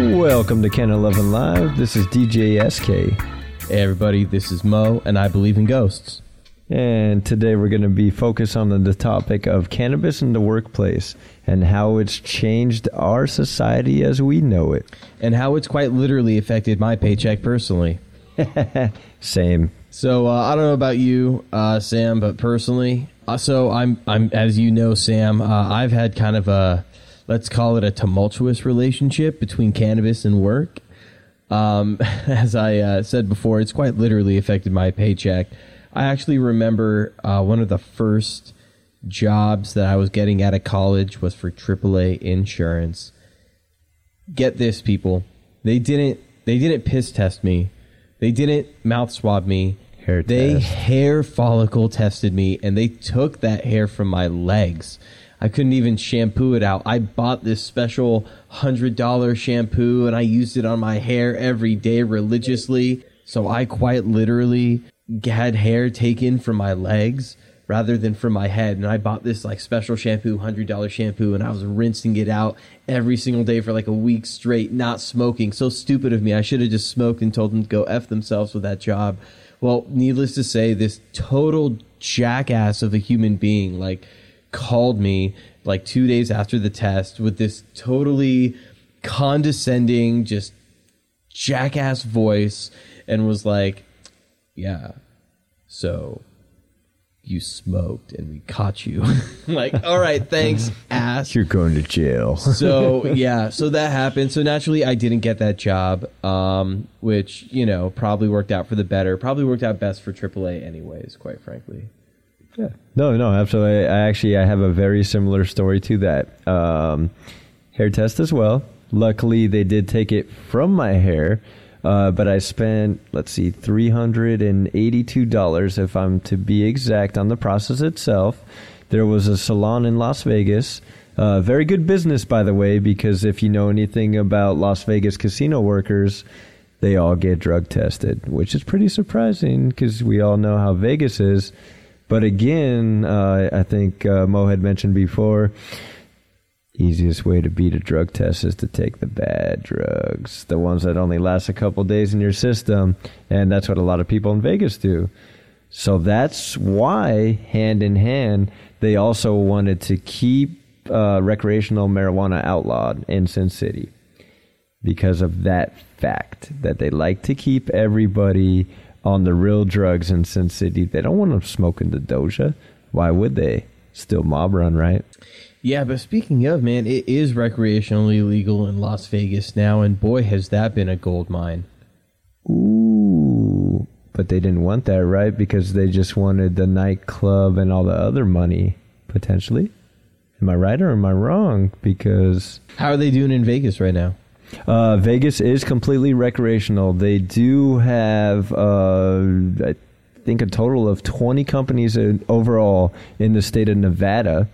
Welcome to Cannabis Eleven Live. This is DJ SK. Hey everybody, this is Mo, and I believe in ghosts. And today we're going to be focused on the topic of cannabis in the workplace and how it's changed our society as we know it. And how it's quite literally affected my paycheck personally. Same. So I don't know about you, Sam, but personally, so I'm as you know, Sam, I've had kind of a, let's call it a tumultuous relationship between cannabis and work. As I said before, it's quite literally affected my paycheck. I actually remember one of the first jobs that I was getting out of college was for AAA insurance. Get this, people. They didn't piss test me. They didn't mouth swab me. Hair follicle tested me, and they took that hair from my legs. I couldn't even shampoo it out. I bought this special $100 shampoo, and I used it on my hair every day religiously. So I quite literally had hair taken from my legs rather than from my head. And I bought this like special shampoo, $100 shampoo, and I was rinsing it out every single day for like a week straight, not smoking. So stupid of me. I should have just smoked and told them to go F themselves with that job. Well, needless to say, this total jackass of a human being like called me like 2 days after the test with this totally condescending, just jackass voice and was like, yeah, so you smoked and we caught you. Like, all right, thanks, ass. You're going to jail. So, yeah, so that happened. So naturally, I didn't get that job, which, you know, probably worked out for the better. Probably worked out best for AAA anyways, quite frankly. Yeah. No, absolutely. I have a very similar story to that. Hair test as well. Luckily, they did take it from my hair. But I spent, $382, if I'm to be exact, on the process itself. There was a salon in Las Vegas. Very good business, by the way, because if you know anything about Las Vegas casino workers, they all get drug tested, which is pretty surprising because we all know how Vegas is. But again, I think Mo had mentioned before, easiest way to beat a drug test is to take the bad drugs, the ones that only last a couple days in your system, and that's what a lot of people in Vegas do. So that's why, hand in hand, they also wanted to keep recreational marijuana outlawed in Sin City because of that fact that they like to keep everybody on the real drugs in Sin City. They don't want them smoking the doja. Why would they? Still mob run, right? Yeah, but speaking of, man, it is recreationally legal in Las Vegas now, and boy, has that been a gold mine. Ooh, but they didn't want that, right? Because they just wanted the nightclub and all the other money, potentially. Am I right or am I wrong? Because... how are they doing in Vegas right now? Vegas is completely recreational. They do have... I think a total of 20 companies overall in the state of Nevada.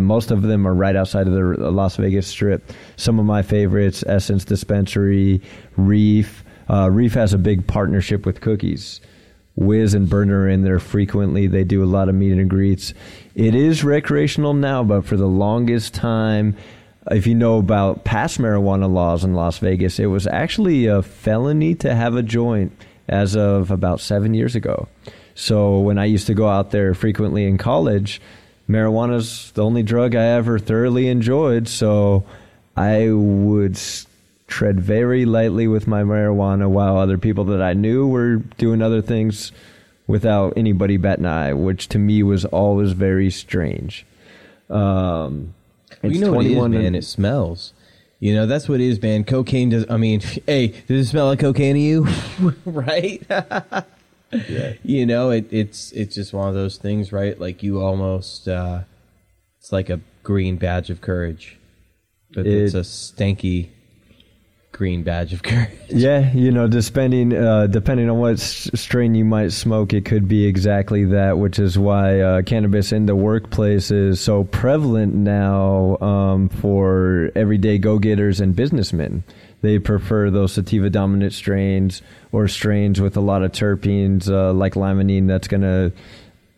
Most of them are right outside of the Las Vegas Strip. Some of my favorites, Essence Dispensary, Reef. Reef has a big partnership with Cookies. Wiz and Berner are in there frequently. They do a lot of meet and greets. It is recreational now, but for the longest time, if you know about past marijuana laws in Las Vegas, it was actually a felony to have a joint as of about 7 years ago. So when I used to go out there frequently in college, marijuana's the only drug I ever thoroughly enjoyed, so I would tread very lightly with my marijuana while other people that I knew were doing other things without anybody batting an eye, which to me was always very strange. Well, you know what it is, man? It smells. You know, that's what it is, man. Cocaine does, I mean, hey, does it smell like cocaine to you? Right? Yeah. You know, it's just one of those things, right? Like you almost, it's like a green badge of courage. But it's a stanky green badge of courage. Yeah, you know, depending on what strain you might smoke, it could be exactly that, which is why cannabis in the workplace is so prevalent now for everyday go-getters and businessmen. They prefer those sativa-dominant strains or strains with a lot of terpenes like limonene that's going to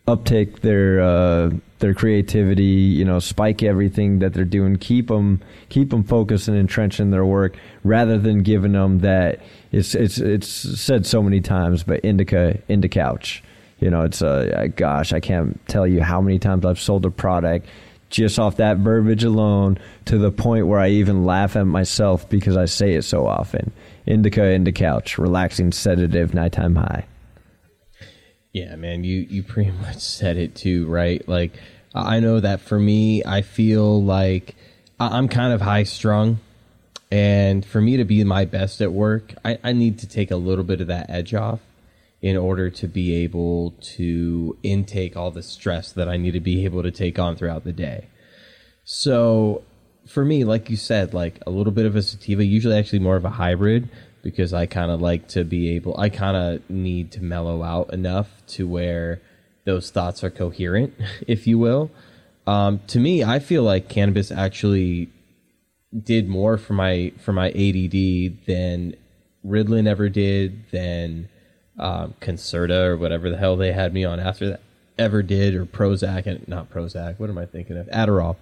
uptake their creativity, you know, spike everything that they're doing, keep them focused and entrenched in their work, rather than giving them that it's said so many times, but indica couch, you know, it's gosh, I can't tell you how many times I've sold a product just off that verbiage alone, to the point where I even laugh at myself because I say it so often. Indica, indica couch, relaxing sedative, nighttime high. Yeah, man, you pretty much said it too, right? Like, I know that for me, I feel like I'm kind of high strung. And for me to be my best at work, I need to take a little bit of that edge off in order to be able to intake all the stress that I need to be able to take on throughout the day. So for me, like you said, like a little bit of a sativa, usually actually more of a hybrid, because I kind of like to be able, I kind of need to mellow out enough to where those thoughts are coherent, if you will. To me, I feel like cannabis actually did more for my ADD than Ritalin ever did, than Concerta or whatever the hell they had me on after that ever did, or Prozac, and not Prozac, what am I thinking of? Adderall.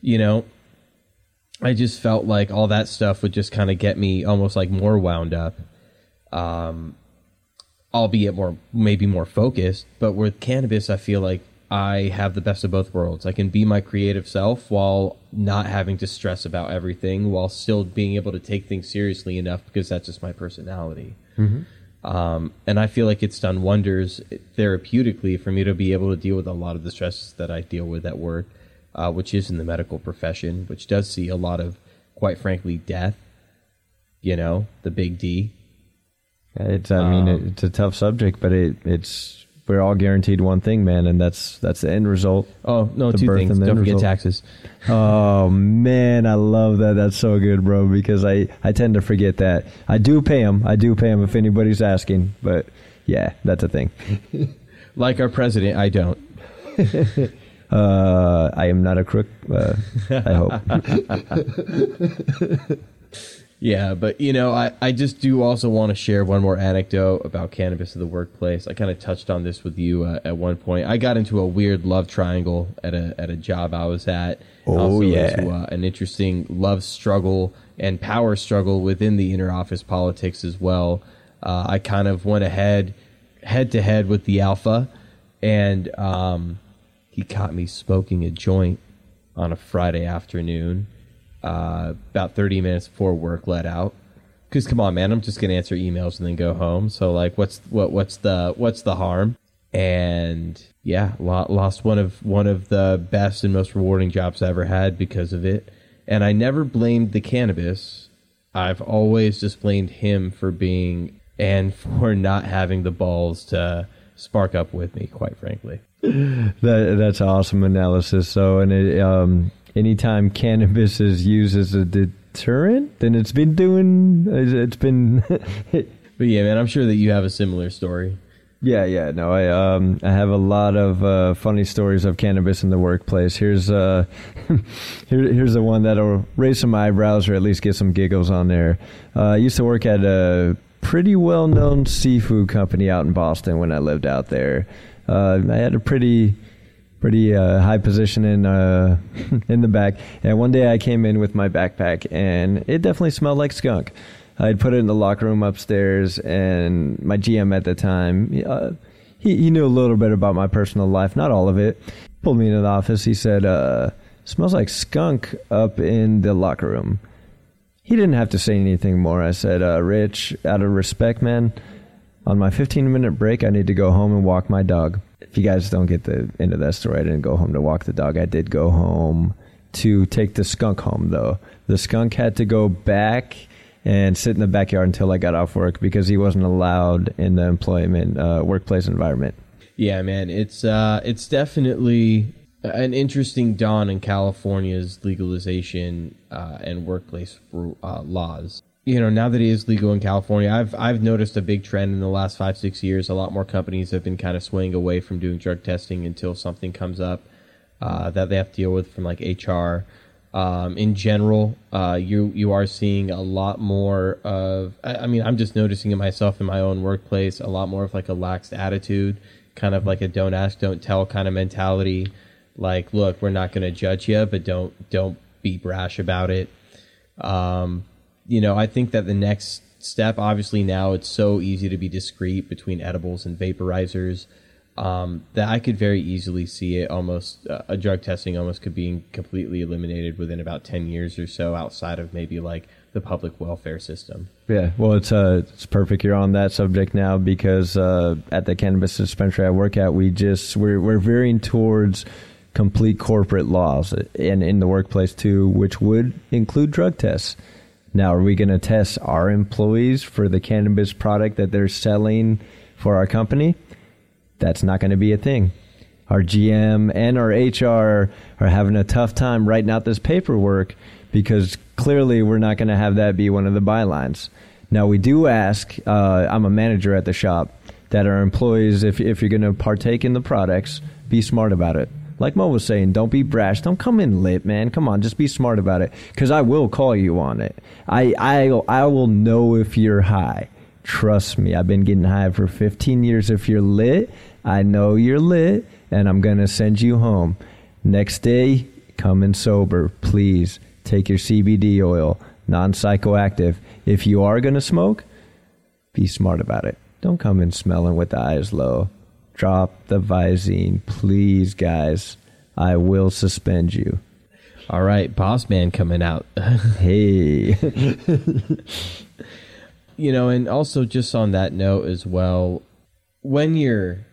You know, I just felt like all that stuff would just kind of get me almost like more wound up, albeit maybe more focused. But with cannabis, I feel like I have the best of both worlds. I can be my creative self while not having to stress about everything, while still being able to take things seriously enough, because that's just my personality. Mm-hmm. And I feel like it's done wonders therapeutically for me to be able to deal with a lot of the stresses that I deal with at work. Which is in the medical profession, which does see a lot of, quite frankly, death, you know, the big D. It's a tough subject, but it's we're all guaranteed one thing, man, and that's the end result. Oh, no, two things. Don't forget taxes. Oh, man, I love that. That's so good, bro, because I tend to forget that. I do pay them if anybody's asking, but, yeah, that's a thing. Like our president, I don't. I am not a crook, I hope. Yeah, but, you know, I just do also want to share one more anecdote about cannabis in the workplace. I kind of touched on this with you at one point. I got into a weird love triangle at a job I was at. Oh, also yeah. Into, an interesting love struggle and power struggle within the inner office politics as well. I kind of went head-to-head with the alpha, and... he caught me smoking a joint on a Friday afternoon, about 30 minutes before work let out. Because come on, man, I'm just gonna answer emails and then go home. So like, what's the harm? And yeah, lost one of the best and most rewarding jobs I ever had because of it. And I never blamed the cannabis. I've always just blamed him for not having the balls to spark up with me, quite frankly. That's awesome analysis. So, and anytime cannabis is used as a deterrent, then it's been. But yeah, man, I'm sure that you have a similar story. Yeah, no, I have a lot of funny stories of cannabis in the workplace. Here's the one that'll raise some eyebrows, or at least get some giggles on there. I used to work at a pretty well-known seafood company out in Boston when I lived out there. I had a pretty high position in the back, and one day I came in with my backpack, and it definitely smelled like skunk. I had put it in the locker room upstairs, and my GM at the time, he knew a little bit about my personal life, not all of it. Pulled me into the office. He said, "Smells like skunk up in the locker room." He didn't have to say anything more. I said, "Rich, out of respect, man, on my 15-minute break, I need to go home and walk my dog." If you guys don't get the end of that story, I didn't go home to walk the dog. I did go home to take the skunk home, though. The skunk had to go back and sit in the backyard until I got off work because he wasn't allowed in the employment workplace environment. Yeah, man, it's definitely an interesting dawn in California's legalization and workplace laws. You know, now that it is legal in California, I've noticed a big trend in the last 5-6 years. A lot more companies have been kind of swaying away from doing drug testing until something comes up that they have to deal with from like HR. In general, you are seeing a lot more of, I mean, I'm just noticing it myself in my own workplace, a lot more of like a laxed attitude kind of like a don't ask, don't tell kind of mentality. Like, look, we're not going to judge you, but don't be brash about it. You know, I think that the next step, obviously now it's so easy to be discreet between edibles and vaporizers, that I could very easily see it almost, a drug testing almost could be completely eliminated within about 10 years or so outside of maybe like the public welfare system. Yeah, well, it's perfect you're on that subject now because at the cannabis dispensary I work at, we're veering towards complete corporate laws and in the workplace too, which would include drug tests. Now, are we going to test our employees for the cannabis product that they're selling for our company? That's not going to be a thing. Our GM and our HR are having a tough time writing out this paperwork because clearly we're not going to have that be one of the bylines. Now, we do ask, I'm a manager at the shop, that our employees, if you're going to partake in the products, be smart about it. Like Mo was saying, don't be brash. Don't come in lit, man. Come on, just be smart about it because I will call you on it. I will know if you're high. Trust me, I've been getting high for 15 years. If you're lit, I know you're lit, and I'm going to send you home. Next day, come in sober, please. Take your CBD oil, non-psychoactive. If you are going to smoke, be smart about it. Don't come in smelling with the eyes low. Drop the Visine, please, guys. I will suspend you. All right, boss man coming out. Hey. You know, and also just on that note as well, when you're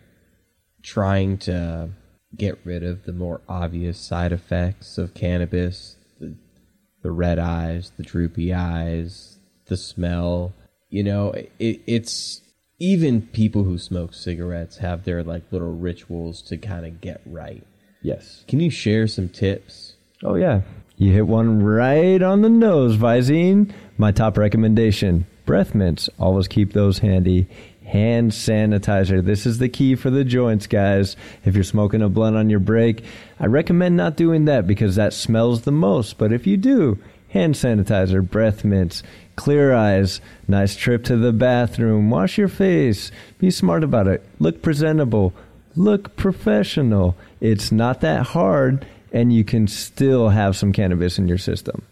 trying to get rid of the more obvious side effects of cannabis, the red eyes, the droopy eyes, the smell, you know, it's even people who smoke cigarettes have their like little rituals to kind of get right. Yes. Can you share some tips? Oh, yeah. You hit one right on the nose, Visine. My top recommendation, breath mints. Always keep those handy. Hand sanitizer. This is the key for the joints, guys. If you're smoking a blunt on your break, I recommend not doing that because that smells the most. But if you do, hand sanitizer, breath mints, clear eyes, nice trip to the bathroom, wash your face, be smart about it, look presentable, look professional. It's not that hard, and you can still have some cannabis in your system.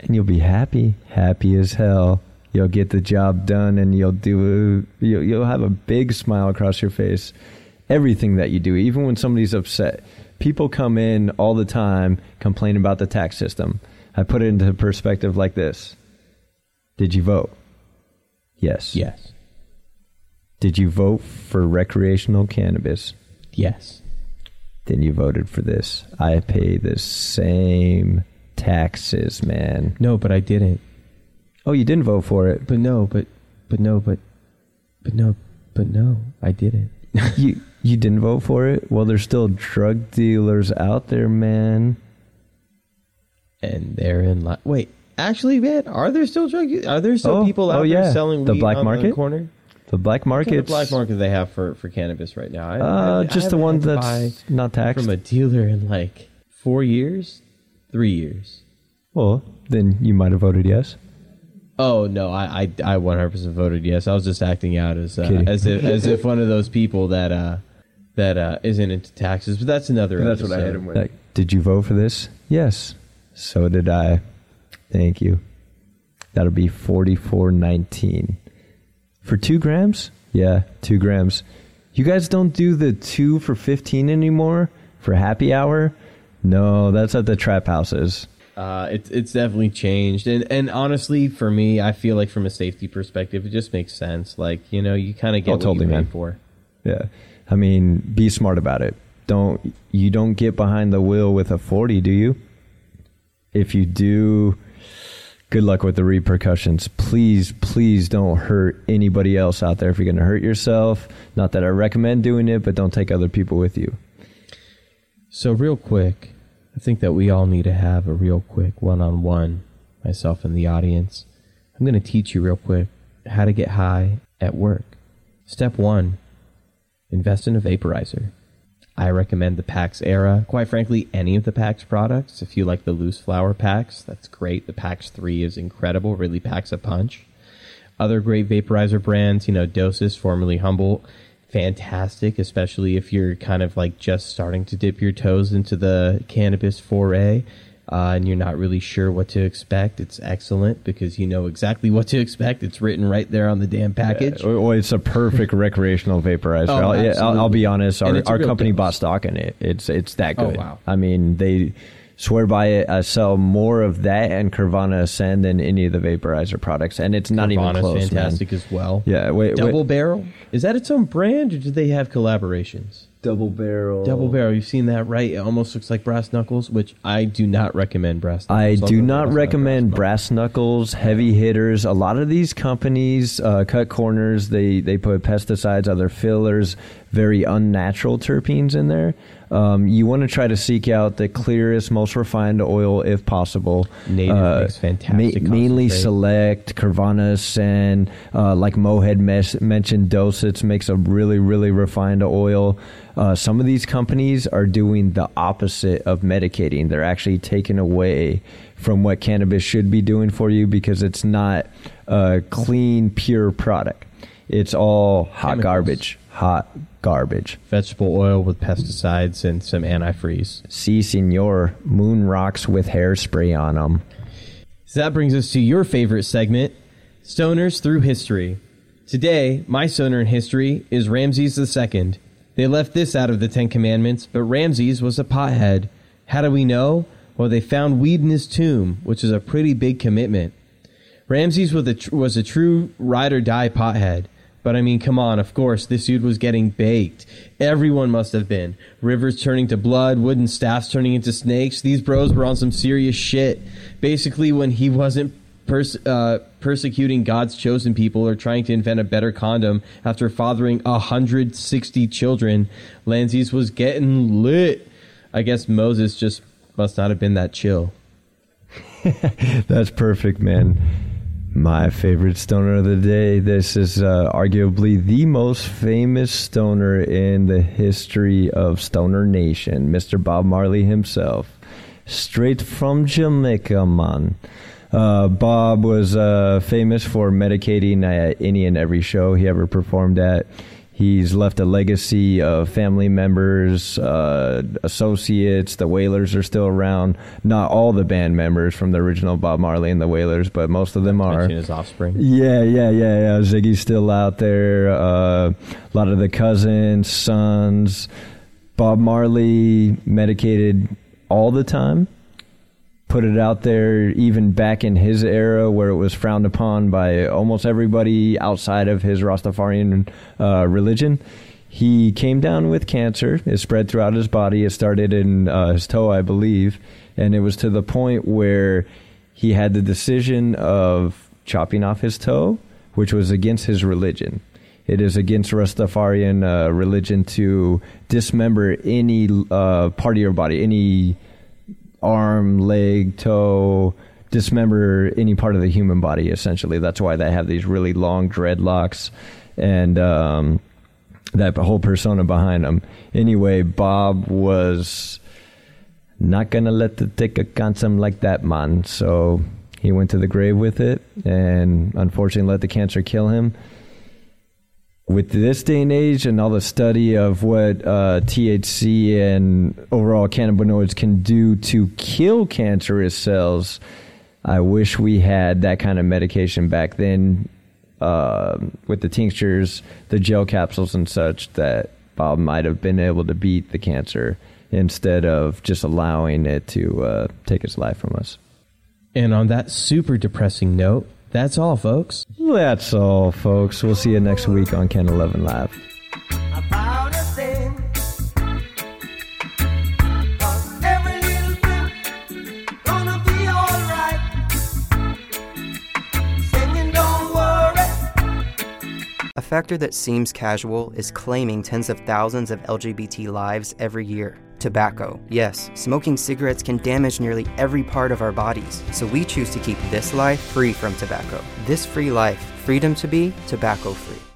And you'll be happy, happy as hell. You'll get the job done, and you'll have a big smile across your face. Everything that you do, even when somebody's upset. People come in all the time, complain about the tax system. I put it into perspective like this. Did you vote? Yes. Yes. Did you vote for recreational cannabis? Yes. Then you voted for this. I pay the same taxes, man. No, but I didn't. Oh, you didn't vote for it. But no, I didn't. You didn't vote for it? Well, there's still drug dealers out there, man. And they're in line. Wait, actually, man, are there still people out there selling weed on the corner? The black market. What kind of black market they have for cannabis right now? Just the one that's not taxed. From a dealer in like 4 years, 3 years. Well, then you might have voted yes. Oh no, I 100% voted yes. I was just acting out as if one of those people that isn't into taxes. But that's another. That's episode. What I hit him with. Did you vote for this? Yes. So did I. Thank you. That'll be $44.19 for 2 grams. Yeah, 2 grams. You guys don't do the 2 for $15 anymore for happy hour. No, that's at the trap houses. It's definitely changed. And honestly, for me, I feel like from a safety perspective, it just makes sense. Like, you know, you kind of get what you pay for. Yeah. I mean, be smart about it. You don't get behind the wheel with a 40, do you? If you do, good luck with the repercussions. Please don't hurt anybody else out there if you're going to hurt yourself. Not that I recommend doing it, but don't take other people with you. So real quick, I think that we all need to have a real quick one-on-one, myself and the audience. I'm going to teach you real quick how to get high at work. Step 1, invest in a vaporizer. I recommend the PAX Era. Quite frankly, any of the PAX products. If you like the loose flower packs, that's great. The PAX 3 is incredible, really packs a punch. Other great vaporizer brands, you know, Dosist, formerly Humboldt. fantastic, especially if you're kind of like just starting to dip your toes into the cannabis foray and you're not really sure what to expect. It's excellent because you know exactly what to expect. It's written right there on the damn package. Well, it's a perfect recreational vaporizer. Oh, I'll be honest. Our company bought stock in it. It's that good. Oh, wow. I mean, they swear by it. I sell more of that and Carvana Ascend than any of the vaporizer products, and it's not even close. Fantastic, man. As well. Yeah, Double Barrel, is that its own brand, or do they have collaborations? Double barrel. You've seen that, right? It almost looks like brass knuckles, which I do not recommend. Brass knuckles. I do not recommend brass knuckles, heavy hitters. A lot of these companies cut corners. They put pesticides, other fillers, very unnatural terpenes in there. You want to try to seek out the clearest, most refined oil if possible. Native makes fantastic. Mainly Select, Curvanus, Ascend, like Mo had mentioned, Dosist makes a really, really refined oil. Some of these companies are doing the opposite of medicating. They're actually taking away from what cannabis should be doing for you because it's not a clean, pure product. It's all hot garbage. Vegetable oil with pesticides and some antifreeze. Si, senor. Moon rocks with hairspray on them. So that brings us to your favorite segment, Stoners Through History. Today, my stoner in history is Ramses II. They left this out of the Ten Commandments, but Ramses was a pothead. How do we know? Well, they found weed in his tomb, which is a pretty big commitment. Ramses was a true ride-or-die pothead. But I mean, come on, of course, this dude was getting baked. Everyone must have been. Rivers turning to blood, wooden staffs turning into snakes. These bros were on some serious shit. Basically, when he wasn't persecuting God's chosen people or trying to invent a better condom after fathering 160 children, Ramses was getting lit. I guess Moses just must not have been that chill. That's perfect, man. My favorite stoner of the day. This is arguably the most famous stoner in the history of Stoner Nation, Mr. Bob Marley himself. Straight from Jamaica, man. Bob was famous for medicating at any and every show he ever performed at. He's left a legacy of family members, associates. The Wailers are still around. Not all the band members from the original Bob Marley and the Wailers, but most of them are. His offspring. Yeah. Ziggy's still out there. A lot of the cousins, sons. Bob Marley medicated all the time. Put it out there even back in his era where it was frowned upon by almost everybody outside of his Rastafarian religion. He came down with cancer. It spread throughout his body. It started in his toe, I believe. And it was to the point where he had the decision of chopping off his toe, which was against his religion. It is against Rastafarian religion to dismember any part of your body, any arm, leg, toe, dismember any part of the human body, essentially. That's why they have these really long dreadlocks and that whole persona behind them. Anyway, Bob was not going to let the take a consum like that, man. So he went to the grave with it and unfortunately let the cancer kill him. With this day and age and all the study of what THC and overall cannabinoids can do to kill cancerous cells, I wish we had that kind of medication back then with the tinctures, the gel capsules and such, that Bob might have been able to beat the cancer instead of just allowing it to take its life from us. And on that super depressing note, that's all, folks. That's all, folks. We'll see you next week on Ken 11 Live. A factor that seems casual is claiming tens of thousands of LGBT lives every year. Tobacco. Yes, smoking cigarettes can damage nearly every part of our bodies, so we choose to keep this life free from tobacco. This free life, freedom to be tobacco free.